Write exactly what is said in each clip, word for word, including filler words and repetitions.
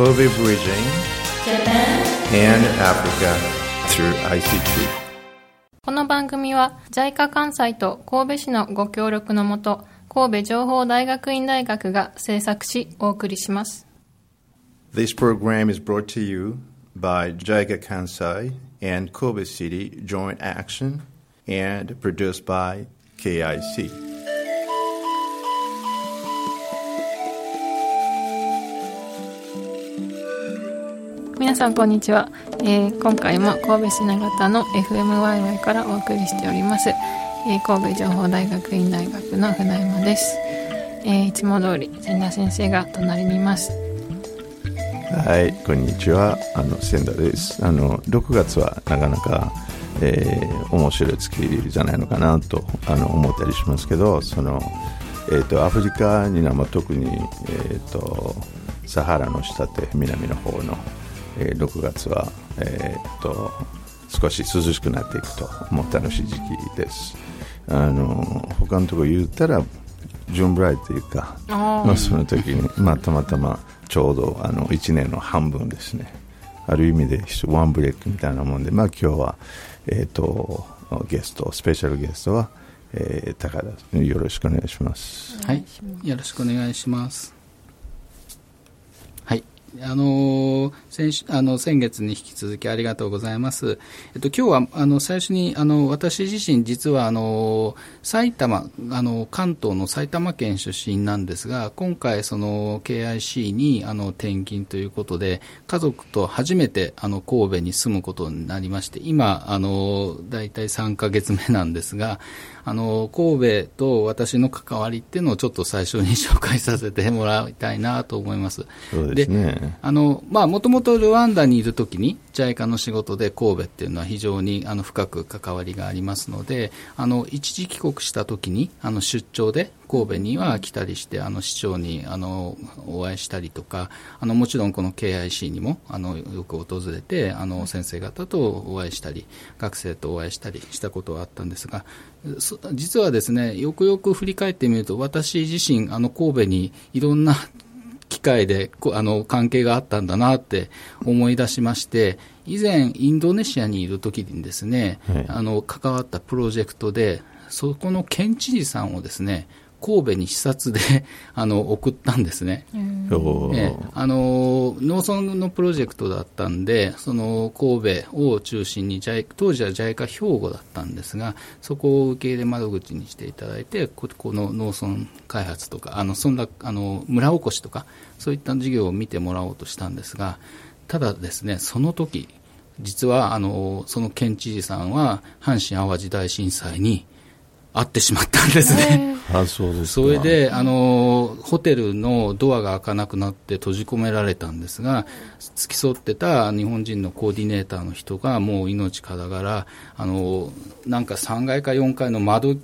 Kobe Bridging Japan and Africa through アイシーティー。この番組は ジャイカ 関西と神戸市のご協力のもと、神戸情報大学院大学が制作しお送りします。This program is brought to you by ジャイカ Kansai and Kobe City Joint Action and produced by ケーアイシー。皆さんこんにちは。えー、今回も神戸市長田の エフエムワイワイ からお送りしております、えー、神戸情報大学院大学の船山です、えー、いつも通り千田先生が隣にいます。はい、こんにちは、あの千田です。あのろくがつはなかなか、えー、面白い月じゃないのかなとあの思ったりしますけど、その、えー、とアフリカには特に、えー、とサハラの下手南の方のろくがつは、えー、と少し涼しくなっていくともう楽しい時期です。あの他のところ言ったらジュンブライというか、まあ、その時に、まあ、たまたまちょうどあのいちねんの半分ですね、ある意味でワンブレイクみたいなもんで、まあ、今日は、えー、とゲストスペシャルゲストは、えー、高田、よろしくお願いします。はい、よろしくお願いします。あの先週あの先月に引き続きありがとうございます。えっと、今日はあの最初にあの私自身実はあの埼玉あの関東の埼玉県出身なんですが、今回その ケーアイシー にあの転勤ということで家族と初めてあの神戸に住むことになりまして、今あのだいたいさんかげつめなんですが、あの神戸と私の関わりっていうのをちょっと最初に紹介させてもらいたいなと思います。そうですね。もともとルワンダにいるときに ジャイカ の仕事で神戸っていうのは非常にあの深く関わりがありますので、あの一時帰国したときにあの出張で神戸には来たりして、あの市長にあのお会いしたりとか、あのもちろんこの ケーアイシー にもあのよく訪れてあの先生方とお会いしたり学生とお会いしたりしたことはあったんですが、実はですね、よくよく振り返ってみると私自身あの神戸にいろんな機会であの関係があったんだなって思い出しまして、以前インドネシアにいる時にですね、はい、あの関わったプロジェクトでそこの県知事さんをですね神戸に視察であの送ったんですね。えあの農村のプロジェクトだったんで、その神戸を中心に当時は ジャイカ 兵庫だったんですが、そこを受け入れ窓口にしていただいて、ここの農村開発とかあのそんなあの村おこしとかそういった事業を見てもらおうとしたんですが、ただですね、その時実はあのその県知事さんは阪神淡路大震災に会ってしまったんですね。あ、そうですか。それであのホテルのドアが開かなくなって閉じ込められたんですが、付き添ってた日本人のコーディネーターの人がもう命からがら、あのなんかさんがいかよんかいの窓、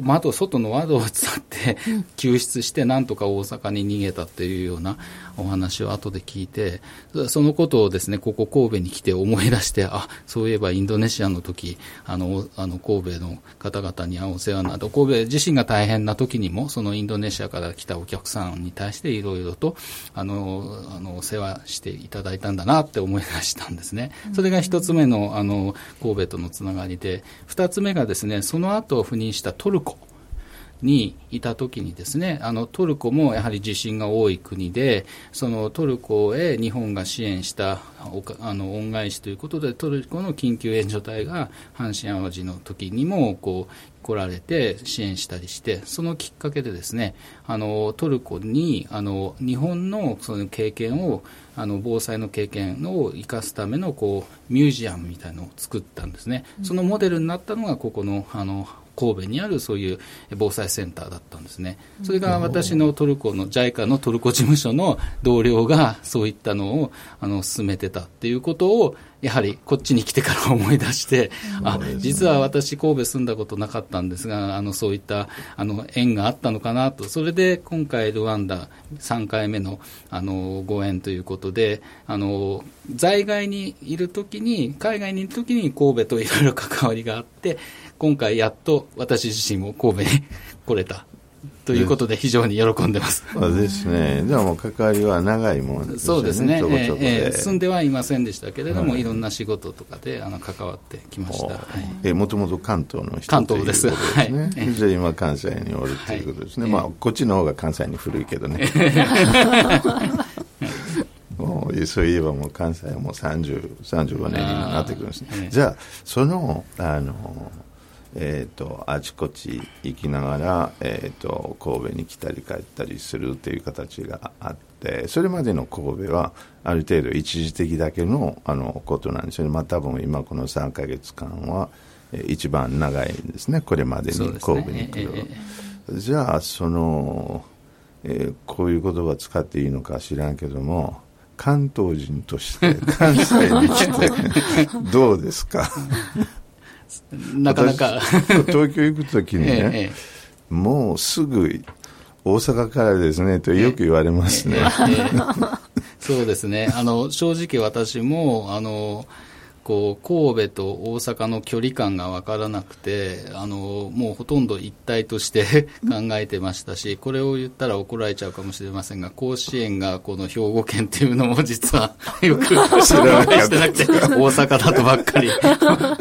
窓外の窓を伝って救出してなんとか大阪に逃げたというようなお話を後で聞いて、そのことをですね、ここ神戸に来て思い出して、あ、そういえばインドネシアの時あのあの神戸の方々にお世話になって、神戸自身が大変な時にもそのインドネシアから来たお客さんに対していろいろとあのあのお世話していただいたんだなって思い出したんですね。それが一つ目 の, あの神戸とのつながりで、二つ目がですね、その後赴任したトルコにいた時にですね、あのトルコもやはり地震が多い国で、そのトルコへ日本が支援したあの恩返しということで、トルコの緊急援助隊が阪神淡路の時にもこう来られて支援したりして、そのきっかけでですね、あのトルコにあの日本 の, その経験をあの防災の経験を生かすためのこうミュージアムみたいなのを作ったんですね。そのモデルになったのがここのあの神戸にあるそういう防災センターだったんですね。それが私のトルコの ジャイカ のトルコ事務所の同僚がそういったのをあの進めてたっていうことを、やはりこっちに来てから思い出して、あ、実は私神戸住んだことなかったんですが、あのそういったあの縁があったのかなと。それで今回ルワンダさんかいめ の, あのご縁ということで、あの在外にいるときに海外にいるときに神戸といろいろ関わりがあって、今回やっと私自身も神戸に来れたということで非常に喜んでます。そうですね。じゃあもう関わりは長いもんですね。そうですね。ちょこちょこで、えーえー、住んではいませんでしたけれども、はい、いろんな仕事とかであの関わってきました。はい、えー、もともと関東の人関東です。ということですね。はい、じゃあ今関西におるということですね。はい、まあこっちの方が関西に古いけどね。もうそういえばもう関西はもうさんじゅう、さんじゅうごねんになってくるんですね。えー、じゃあそのあの。えー、とあちこち行きながら、えー、と神戸に来たり帰ったりするという形があって、それまでの神戸はある程度一時的だけ の, あのことなんですよね。まあ、多分今このさんかげつかんは一番長いんですね、これまでに神戸に来る、ねえー、じゃあその、えー、こういう言葉使っていいのか知らんけども、関東人として関西に来てどうですか？なかなか東京行くときにね、ええ、もうすぐ大阪からですねとよく言われますね、ええええ、そうですね。あの正直私もあのこう神戸と大阪の距離感が分からなくて、あのもうほとんど一体として考えてましたし、これを言ったら怒られちゃうかもしれませんが、甲子園がこの兵庫県っていうのも実はよく知らないしてなくて、大阪だとばっかり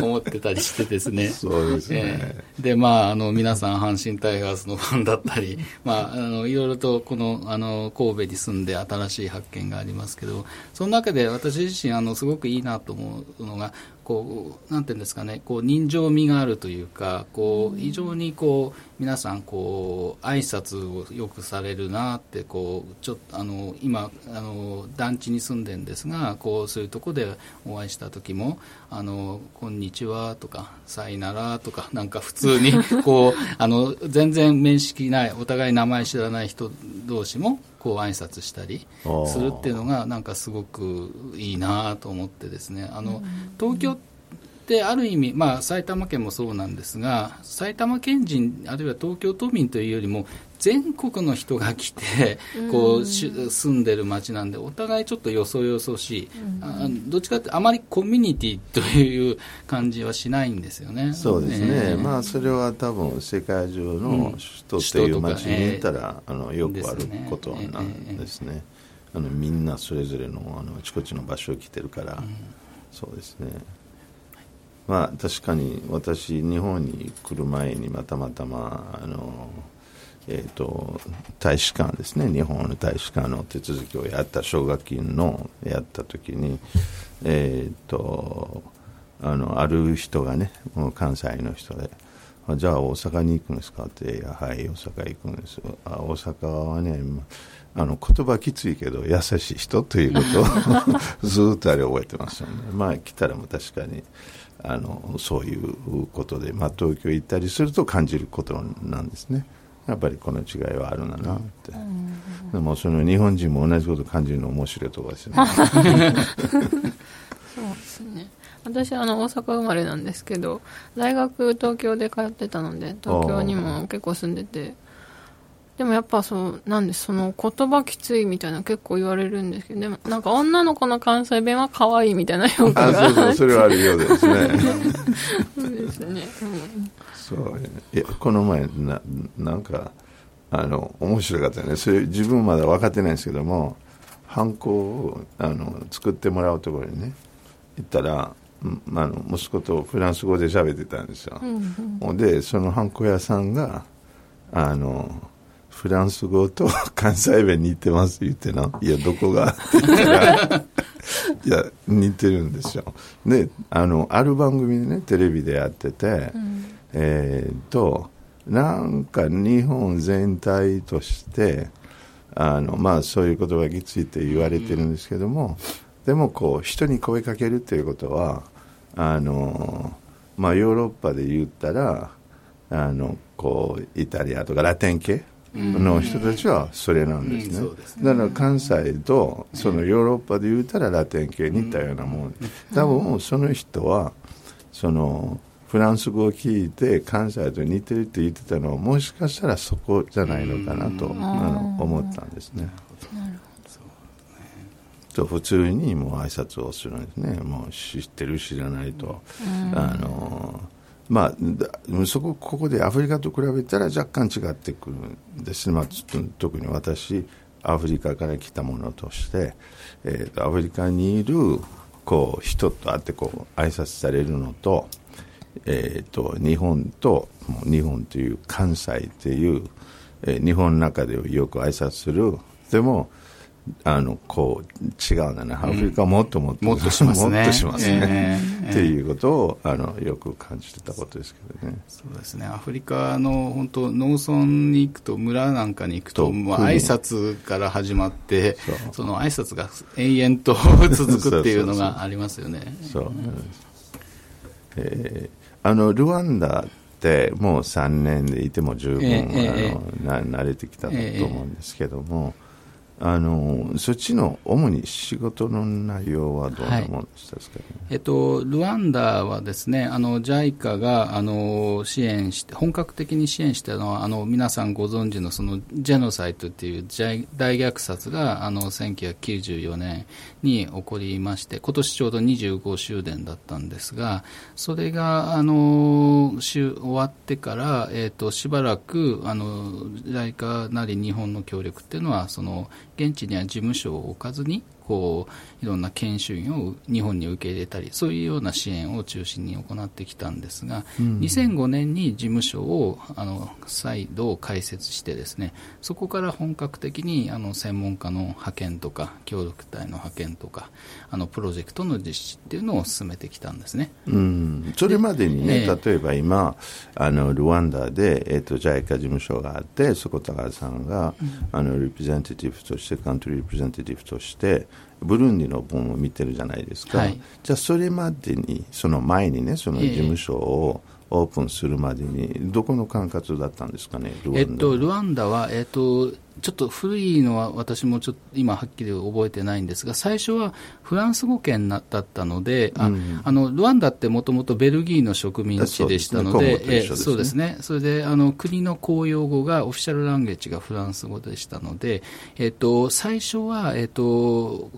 思ってたりしてですね。そうですね、えー、でまああの皆さん阪神タイガースのファンだったり、まああのいろいろとこのあの神戸に住んで新しい発見がありますけど、その中で私自身あのすごくいいなと思うのが、こうなんていうんですかね、こう人情味があるというか、こう非常にこう皆さんこう挨拶をよくされるなって、こうちょっとあの今あの団地に住んでるんですが、こうそういうとこでお会いした時もあのこんにちはとかさいならとか、なんか普通にこうあの全然面識ない、お互い名前知らない人同士もこう挨拶したりするっていうのがなんかすごくいいなと思ってですね。あの東京ってある意味、まあ、埼玉県もそうなんですが、埼玉県人あるいは東京都民というよりも全国の人が来てこう住んでる街なんで、お互いちょっとよそよそしい、あどっちかってあまりコミュニティという感じはしないんですよね。そうですね、えーまあ、それは多分世界中の首都という街にいたら、うんえー、あのよくあることなんですね。あのみんなそれぞれ の, あのあちこちの場所を来てるから、うん、そうですね。まあ、確かに私日本に来る前にまたまたまあのえー、と大使館ですね、日本の大使館の手続きをやった奨学金のやった時に、えー、と あのある人がね、関西の人で、じゃあ大阪に行くんですかって、いやはい大阪行くんですよ、あ大阪はね、あの言葉きついけど優しい人ということをずっとあれ覚えてますよね。まあ来たらも確かにあのそういうことで、まあ、東京行ったりすると感じることなんですね。やっぱりこの違いはあるんだなって、うん、でもその日本人も同じこと感じるの面白いところですよね。そうですね。私あの大阪生まれなんですけど、大学東京で通ってたので東京にも結構住んでて、でもやっぱそうなんです、その言葉きついみたいな結構言われるんですけど、でもなんか女の子の関西弁は可愛いみたいな評価があって、あ、そうそう、それはあるようですね。そうですね、うん、そういやこの前 な, なんかあの面白かったね。それ自分まだ分かってないんですけども、ハンコをあの作ってもらうところにね行ったら、まあ、あの息子とフランス語で喋ってたんですよ、うんうん、でそのハンコ屋さんがあのフランス語と関西弁似てます言ってな、いやどこがって言ったらいや似てるんですよ。で あの、ある番組でねテレビでやってて、うん、えー、っとなんか日本全体としてあの、まあ、そういう言葉について言われてるんですけども、うん、でもこう人に声かけるということはあの、まあ、ヨーロッパで言ったらあのこうイタリアとかラテン系の人たちはそれなんですね、うんうん、そうですね。だから関西とそのヨーロッパで言うたらラテン系に似たようなもん、多分その人はそのフランス語を聞いて関西と似てるって言ってたのはもしかしたらそこじゃないのかなと、うん、あの思ったんですね。なるほど。そう普通にもう挨拶をするんですね。もう知ってる知らないと、うん、あのまあ、そこここでアフリカと比べたら若干違ってくるんですね、まあ、特に私アフリカから来たものとして、えー、とアフリカにいるこう人と会ってこう挨拶されるのと、えー、と日本と日本という関西という、えー、日本の中でよく挨拶するでもあのこう違うんだね、うん、アフリカはもっともっともっとしますねもっとしますね、えーえー、っていうことをあのよく感じてたことですけどね。そうですね、アフリカの本当農村に行くと村なんかに行くと、まあ、挨拶から始まってそ, その挨拶が延々と続くっていうのがありますよね。そうそうそうそう、えー、あのルワンダってもうさんねんでいても十分、えーえー、あの慣れてきたと思うんですけども、えーえーあのそっちの主に仕事の内容はどんなものでしたですかね。はい、えっと、ルワンダはですね、あの ジャイカ があの支援して本格的に支援したのはあの皆さんご存知のそのジェノサイトという大虐殺があのせんきゅうひゃくきゅうじゅうよねんに起こりまして、今年ちょうどにじゅうごしゅうねんだったんですが、それがあの終わってから、えっと、しばらくあの ジャイカ なり日本の協力っていうのはその現地には事務所を置かずにこういろんな研修員を日本に受け入れたり、そういうような支援を中心に行ってきたんですが、うん、にせんごねんに事務所をあの再度開設してですね、そこから本格的にあの専門家の派遣とか協力隊の派遣とかあのプロジェクトの実施っていうのを進めてきたんですね。うん、それまでにね、えー、例えば今あのルワンダで、えー、と ジャイカ 事務所があって、そこ高田さんが、うん、あのリプレゼンティティブとしてカントリーリプレゼンティティブとしてブルンディの本を見てるじゃないですか、はい、じゃあそれまでにその前にね、その事務所をオープンするまでにどこの管轄だったんですかね、ルワンダは。えっと、ルワンダは、えっと、ちょっと古いのは私もちょっと今はっきり覚えてないんですが、最初はフランス語圏だったので、あ、うん、あのルワンダってもともとベルギーの植民地でしたので、そうですね、それであの国の公用語がオフィシャルランゲージがフランス語でしたので、えっと、最初は、えっと、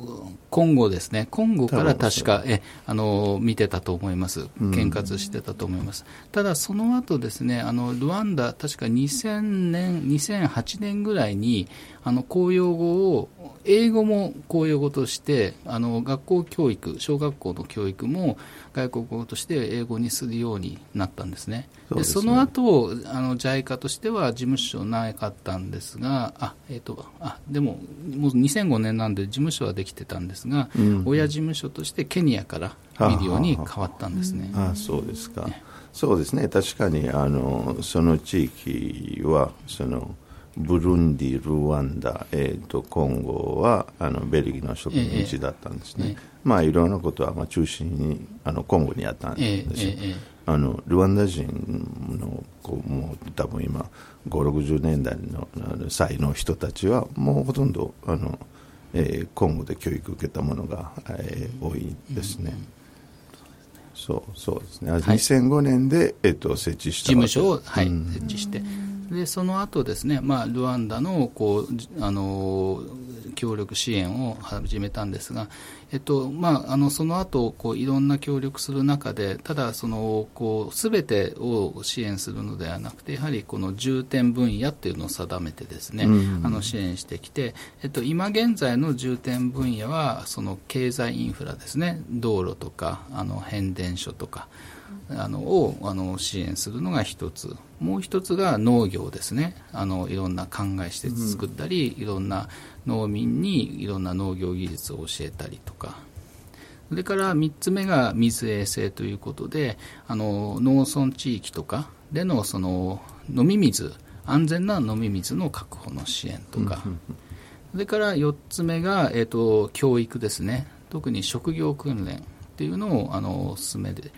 今後ですね、今後から確かえあの見てたと思います、管轄してたと思います、うん、ただその後ですね、あのルワンダ確かにせんねんにせんはちねんぐらいににあの公用語を英語も公用語としてあの学校教育、小学校の教育も外国語として英語にするようになったんですね。そうですね。でその後あの ジャイカ としては事務所なかったんですが、あ、えーと、あでももうにせんごねんなんで事務所はできてたんですが、うん、親事務所としてケニアから見るように変わったんですね。はははは、あ、そうですか、ね、そうですね、確かにあのその地域はそのブルンディ、ルワンダ、えー、とコンゴはあのベルギーの植民地だったんですね、ええ、まあ、いろんなことはまあ中心にあのコンゴにあったんです、ええ、あのルワンダ人のこうもう多分今ごじゅう、ろくじゅうねんだい の, の際の人たちはもうほとんどあの、えー、コンゴで教育を受けたものが、えー、多いですね、うん、そうそうですね、はい、にせんごねんで、えー、と設置した事務所を、はい、うん、設置して、でその後ですね、まあ、ルワンダのこうあの協力支援を始めたんですが、えっとまあ、あのその後こういろんな協力する中で、ただそのこう全てを支援するのではなくて、やはりこの重点分野っていうのを定めてですね、うんうん、あの支援してきて、えっと、今現在の重点分野はその経済インフラですね、道路とかあの変電所とかあのをあの支援するのが一つ、もう一つが農業ですね、あのいろんな灌漑施設作ったり、うん、いろんな農民にいろんな農業技術を教えたりとか、それからみっつめが水衛生ということで、あの農村地域とかでのその飲み水、安全な飲み水の確保の支援とか、うん、それからよっつめが、えーと、教育ですね、特に職業訓練っていうのをあの進めて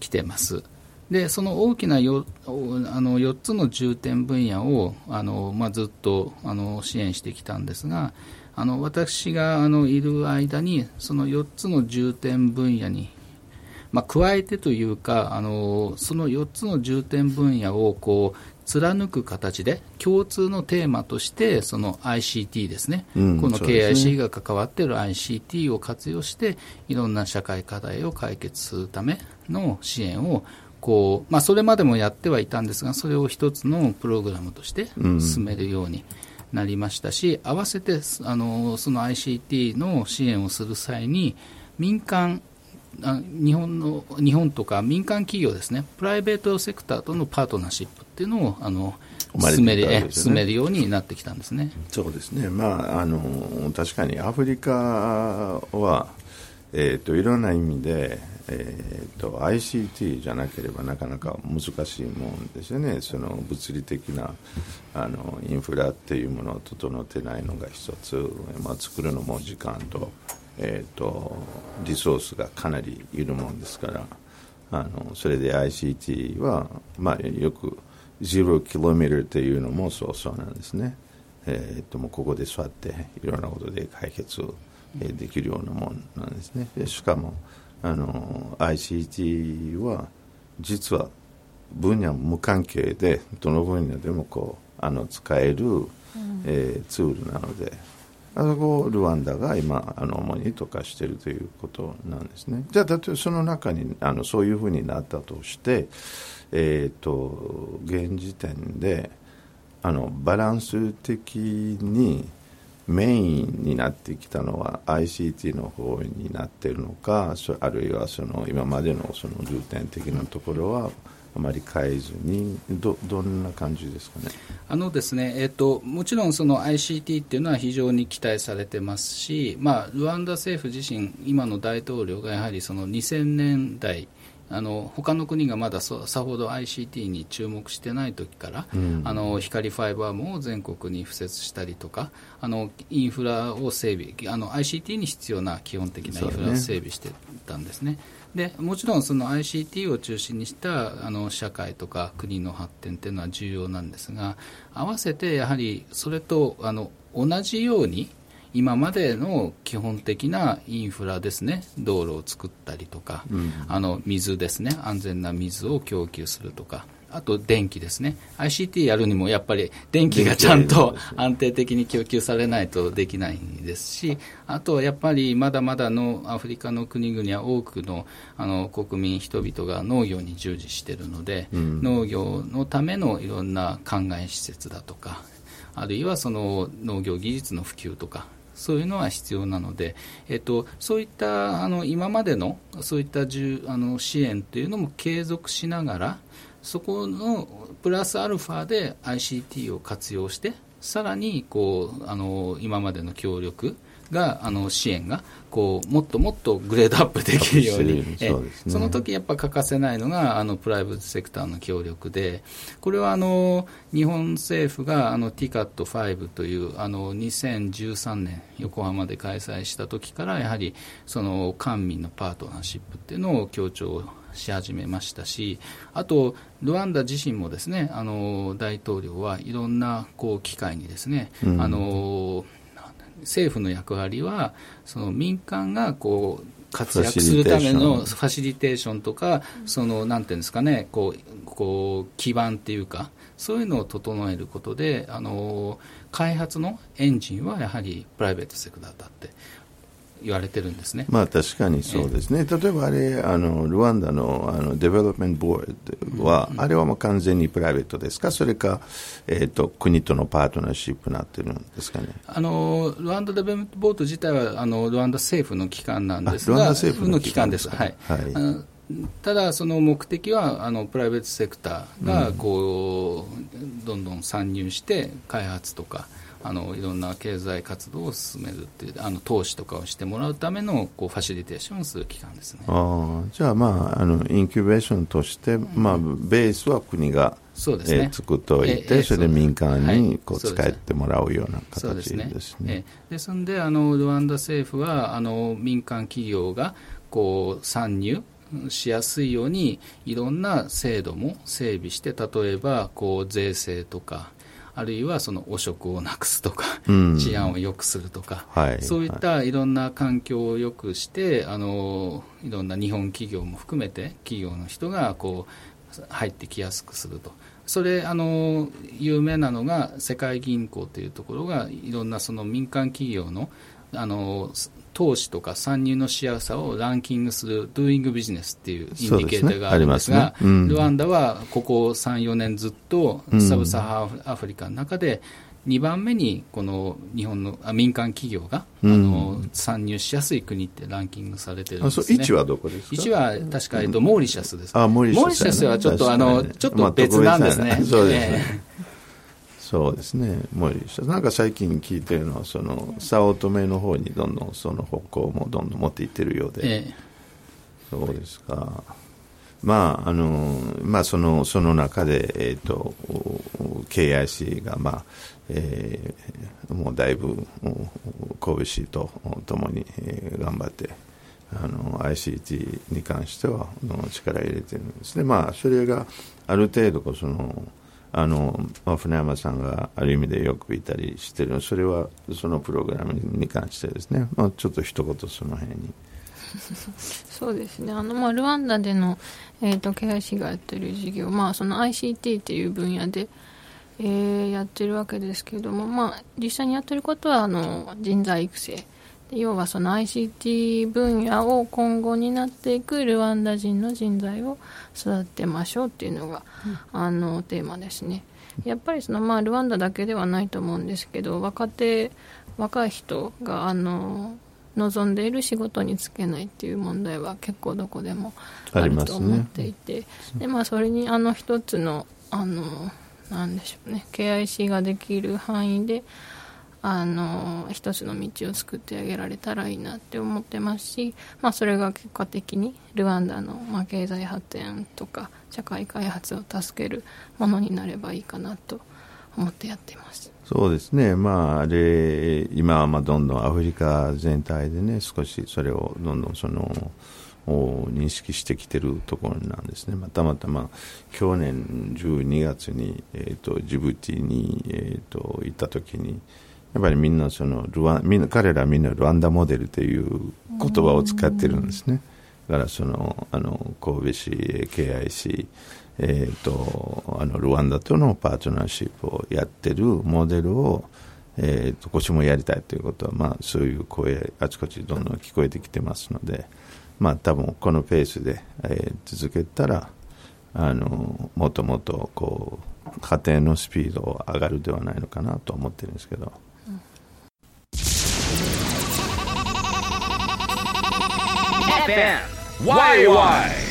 きてます。でその大きなよあのよっつの重点分野をあの、まあ、ずっとあの支援してきたんですが、あの私があのいる間にそのよっつの重点分野に、まあ、加えてというか、あのそのよっつの重点分野をこう貫く形で共通のテーマとしてその アイシーティー ですね、うん、この ケーアイシー が関わっている アイシーティー を活用していろんな社会課題を解決するための支援をこう、まあ、それまでもやってはいたんですが、それを一つのプログラムとして進めるようになりましたし、うん、合わせてあのその アイシーティー の支援をする際に民間あ日本の日本とか民間企業ですね、プライベートセクターとのパートナーシップっていうのをあの進める、ね、進めるようになってきたんですね。そうですね、まあ、あの確かにアフリカは、えー、といろんな意味で、えー、と アイシーティー じゃなければなかなか難しいもんですよね。その物理的なあのインフラっていうものを整ってないのが一つ、まあ、作るのも時間とえー、とリソースがかなりいるもんですから、あのそれで アイシーティー は、まあ、よく ゼロキロメートル っていうのもそうそうなんですね、えー、ともうここで座っていろんなことで解決できるようなもんなんですね。でしかもあの アイシーティー は実は分野無関係でどの分野でもこうあの使える、うんえー、ツールなので、あそこをルワンダが今あの主に特化しているということなんですね。じゃあ例えばその中にあのそういうふうになったとして、えー、と現時点であのバランス的にメインになってきたのは アイシーティー の方になっているのか、あるいはその今まで の, その重点的なところはあまり変えずに ど, どんな感じですかね。あのですね、えーと、もちろんその アイシーティー っていうのは非常に期待されてますし、まあ、ルワンダ政府自身、今の大統領がやはりそのにせんねんだい、あの他の国がまだそさほど アイシーティー に注目してない時から、うん、あの光ファイバー網を全国に敷設したりとか、あのインフラを整備、あの アイシーティー に必要な基本的なインフラを整備してたんですね。でもちろんその アイシーティー を中心にしたあの社会とか国の発展というのは重要なんですが、合わせてやはりそれとあの同じように今までの基本的なインフラですね、道路を作ったりとか、うん、あの水ですね、安全な水を供給するとか、あと電気ですね、 アイシーティー やるにもやっぱり電気がちゃんと安定的に供給されないとできないですし、あとはやっぱりまだまだのアフリカの国々は多く の, あの国民人々が農業に従事しているので、うん、農業のためのいろんな灌漑施設だとか、あるいはその農業技術の普及とか、そういうのは必要なので、えっと、そういったあの今までのそういったじゅあの支援というのも継続しながら、そこのプラスアルファで アイシーティー を活用して、さらにこうあの今までの協力があの支援がこうもっともっとグレードアップできるように、えそうですね、その時やっぱ欠かせないのがあのプライベートセクターの協力で、これはあの日本政府があの ティカッドファイブ というあのにせんじゅうさんねん横浜で開催した時からやはりその官民のパートナーシップっていうのを強調し始めましたし、あとルワンダ自身もですね、あの大統領はいろんなこう機会にですね、うん、あの政府の役割はその民間がこう活躍するためのファシリテーションとか、そのなんていうんですかね、こうこう基盤っていうか、そういうのを整えることで、あの開発のエンジンはやはりプライベートセクターだって言われてるんですね。まあ確かにそうですね。えー、例えばあれあのルワンダのあのデベロップメントボードは、うんうん、あれはもう完全にプライベートですか、それか、えー、と国とのパートナーシップになってるんですかね。あのルワンダデベロップメントボード自体はあのルワンダ政府の機関なんですが、ルワンダ政府の機関です。はい。はい、あのただその目的はあのプライベートセクターがこう、うん、どんどん参入して開発とか、あのいろんな経済活動を進めるっていう、あの投資とかをしてもらうためのこうファシリテーションをする機関ですね。あ、じゃあ、まあ、あのインキュベーションとして、うん、まあ、ベースは国が、そうですね、えー、作っておいて、えー、それで民間にこう、はい、使ってもらうような形ですね。ですね、えー、ですのであのルワンダ政府はあの民間企業がこう参入しやすいようにいろんな制度も整備して、例えばこう税制とか、あるいはその汚職をなくすとか、うん、治安を良くするとか、はい、そういったいろんな環境を良くして、はい、あのいろんな日本企業も含めて企業の人がこう入ってきやすくすると。それあの有名なのが世界銀行というところがいろんなその民間企業の、あの投資とか参入のしやすさをランキングするドゥーイングビジネスっていうインディケーターがあるんですが、ですね、ありますね、うん、ルワンダはここさん、よねんずっとサブサハラアフリカの中でにばんめにこの日本の民間企業が、うん、あの参入しやすい国ってランキングされてるんですね。あ、いちはどこですか？いちは確か、えっと、モーリシャスです、ね、あ、モーリシャス、ね、モーリシャスはちょっと、あの、ちょっと別なんですね。そうですね。そうですね、モーリシャス。なんか最近聞いてるのは、そのサオトメの方にどんどんその方向もどんどん持っていってるようで、ええ、そうですか。まああのまあ、その、その中で、えーと、ケーアイシー が、まあえー、もうだいぶ神戸市とともに頑張ってあの アイシーティー に関しては力を入れているんですね。まあ、それがある程度そのあの船山さんがある意味でよくいたりしている、それはそのプログラムに関してですね、まあ、ちょっと一言その辺に。そうですね、あの、まあ、ルワンダでの、えーと、ケーアイシー がやってる事業、まあ、その アイシーティー っていう分野で、えー、やってるわけですけれども、まあ、実際にやってることはあの人材育成で、要はその アイシーティー 分野を今後担っていくルワンダ人の人材を育てましょうっていうのが、うん、あのテーマですね。やっぱりその、まあ、ルワンダだけではないと思うんですけど、若手若い人があの望んでいる仕事に就けないっていう問題は結構どこでもあると思っていて、ありますね。で、まあ、それにあの一つの、あの、なんでしょうね、ケーアイシー ができる範囲であの一つの道を作ってあげられたらいいなって思ってますし、まあ、それが結果的にルワンダの、まあ、経済発展とか社会開発を助けるものになればいいかなと思ってやっています。そうですね、まあ、あれ今はまあどんどんアフリカ全体で、ね、少しそれをどんどんその認識してきているところなんですね。まあ、たまたま去年じゅうにがつに、えー、とジブティに、えー、と行った時にやっぱりみんなそのルワみんな彼らみんなルワンダモデルという言葉を使っているんですね。だからそのあの神戸市 ケーアイシーえー、とあのルワンダとのパートナーシップをやってるモデルを、えー、とこっちもやりたいということは、まあ、そういう声あちこちどんどん聞こえてきてますので、まあ、多分このペースで、えー、続けたらあのもっともっとこう家庭のスピードを上がるではないのかなと思ってるんですけど、うん、エフエムワイワイ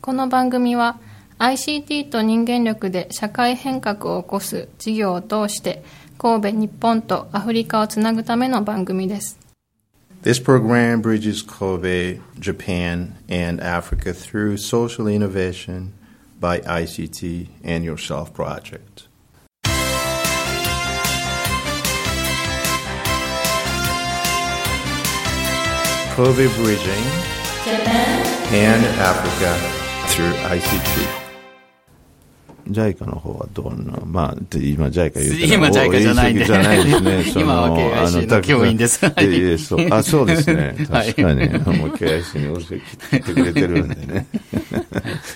この番組は アイシーティー と人間力で社会変革を起こす事業を通して神戸、日本とアフリカをつなぐための番組です。This program bridges Kobe, Japan, and Africa through social innovation by アイシーティー and Yourself Project.Kobe Bridging Japan and Africa through アイシーティー。 ジャイカ の方はどんな、まあ、今 ジャイカ 言って今 ジャイカ じゃないんで、今は ケーアイシー の教員です。あ、そうですね。確かに、はい、もう ケーアイシー に教えてくれてるんでね。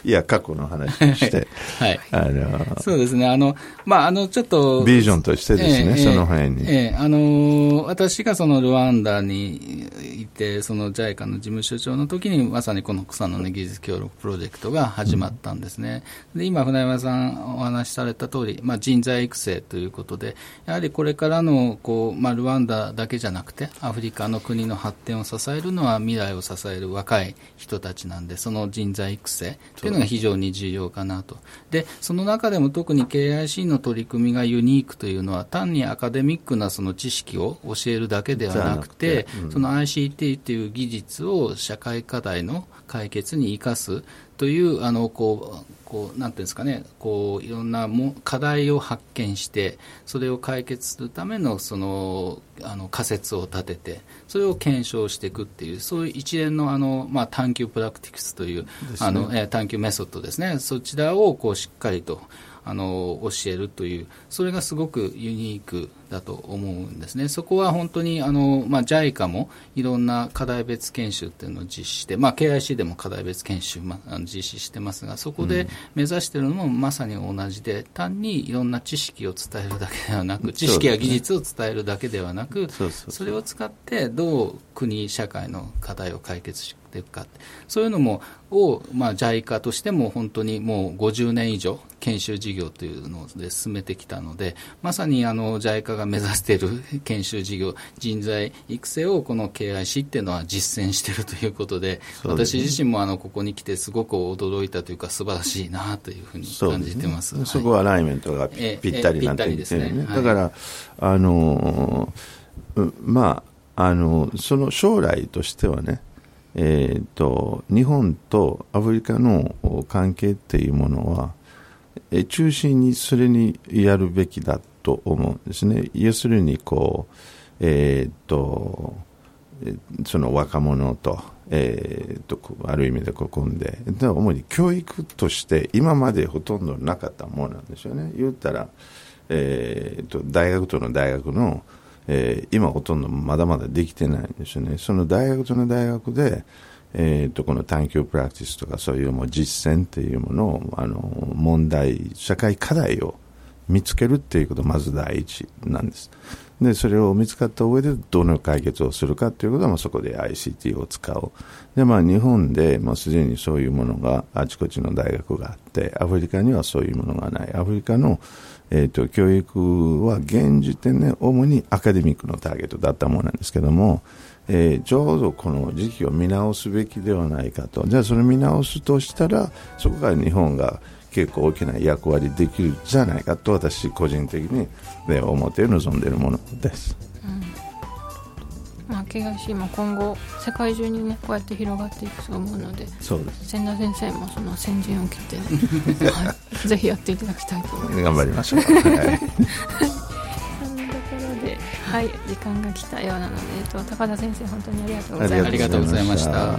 いや、過去の話をして、はい、あのそうですね、あの、まあ、あのちょっとビジョンとしてですね、えー、その辺に、えー、あの私がそのルワンダに行ってその ジャイカ の事務所長の時にまさにこの草の根技術協力プロジェクトが始まったんですね。うん、で今船山さんお話しされた通り、まあ、人材育成ということでやはりこれからのこう、まあ、ルワンダだけじゃなくてアフリカの国の発展を支えるのは未来を支える若い人たちなんで、その人材育成というのが非常に重要かなと。で、その中でも特に ケーアイシー の取り組みがユニークというのは単にアカデミックなその知識を教えるだけではなくて、うん、その アイシーティー という技術を社会課題の解決に生かすという、あの、こう、こう、なんていうんですかね、こう、いろんなも課題を発見して、それを解決するための、その、あの、仮説を立てて、それを検証していくっていう、そういう一連の、あの、まあ、探求プラクティクスという、あの、えー、探求メソッドですね、そちらを、こう、しっかりと、あの、教えるという、それがすごくユニークだと思うんですね。そこは本当にあの、まあ、ジャイカ もいろんな課題別研修っていうのを実施して、まあ、ケーアイシー でも課題別研修、まあ、実施してますが、そこで目指しているのもまさに同じで、うん、単にいろんな知識を伝えるだけではなく、知識や技術を伝えるだけではなく、 そうですね、それを使ってどう国社会の課題を解決していくか、そういうのもを、まあ、ジャイカ としても本当にもうごじゅうねん以上研修事業というので進めてきたので、まさにあの ジャイカ が目指している研修事業、人材育成をこの ケーアイシー っていうのは実践しているということで、そうですね、私自身もあのここに来てすごく驚いたというか、素晴らしいなというふうに感じてます。 そうですね、はい、そこはアライメントがぴったりなんて言ってるね。だからあのー、まああのー、その将来としてはね、えー、と日本とアフリカの関係っていうものは、え中心にそれにやるべきだと思うんですね。要するにこう、えー、とその若者 と,、えー、とある意味で組んで、で主に教育として今までほとんどなかったものなんですよね。言ったら、えー、と大学との大学のえー、今ほとんどまだまだできてないんですよね。その大学との大学で、えー、とこの探究プラクティスとかそういうもう実践っていうものをあの問題、社会課題を見つけるっていうことがまず第一なんです。でそれを見つかった上でどの解決をするかっていうことは、まあ、そこで アイシーティー を使う。で、まあ、日本で、まあ、すでにそういうものがあちこちの大学があって、アフリカにはそういうものがない。アフリカの、えー、と教育は現時点で、ね、主にアカデミックのターゲットだったものなんですけども、えー、ちょうどこの時期を見直すべきではないかと。じゃあそれ見直すとしたら、そこから日本が結構大きな役割できるじゃないかと、私個人的に思って望んでいるものです、うん。まあ、ケーアイシー も今後世界中に、ね、こうやって広がっていくと思うので、そうです、千田先生もその先陣を切って、ねはい、ぜひやっていただきたいと思います。頑張りましょう、はいはい、時間が来たようなので、えっと、高田先生本当にありがとうございました。ありがとうございました。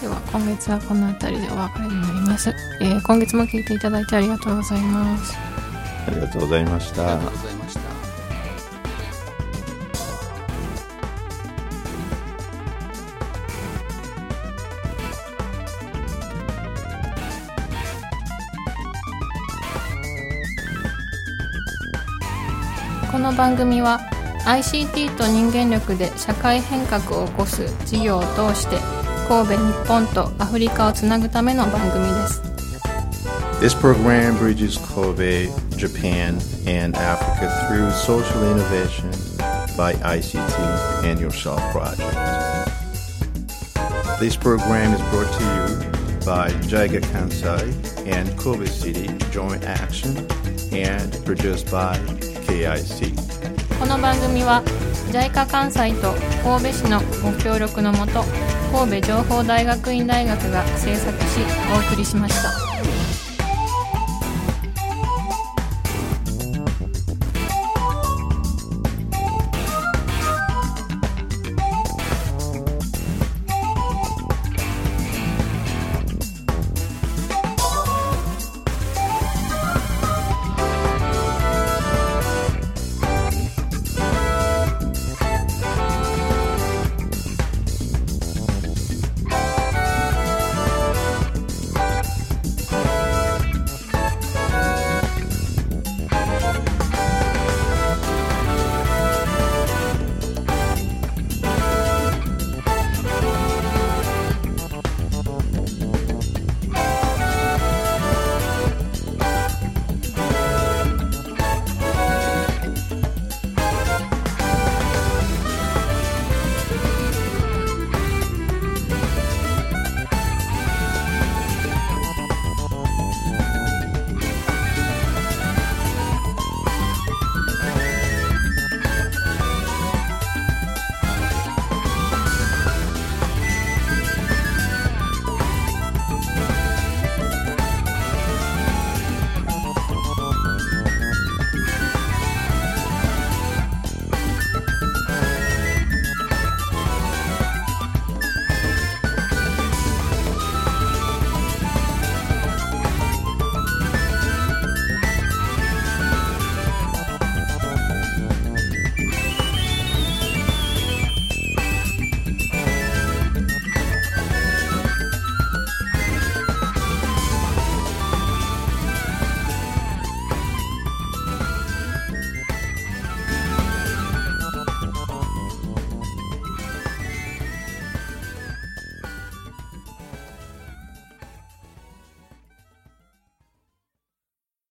では今月はこのあたりでお別れになります、えー、今月も聞いていただいてありがとうございます。ありがとうございました。ありがとうございました。この番組は アイシーティー と人間力で社会変革を起こす事業を通して、神戸、日本とアフリカをつなぐための番組です。 This program bridges Kobe, Japan, and Africa through social innovation by アイシーティー and Yourself Project. This program is brought to you by ジャイカ Kansai and Kobe City Joint Action and produced by ケーアイシー。 この番組は ジャイカ 関西と神戸市のご協力のもと、神戸情報大学院大学が制作しお送りしました。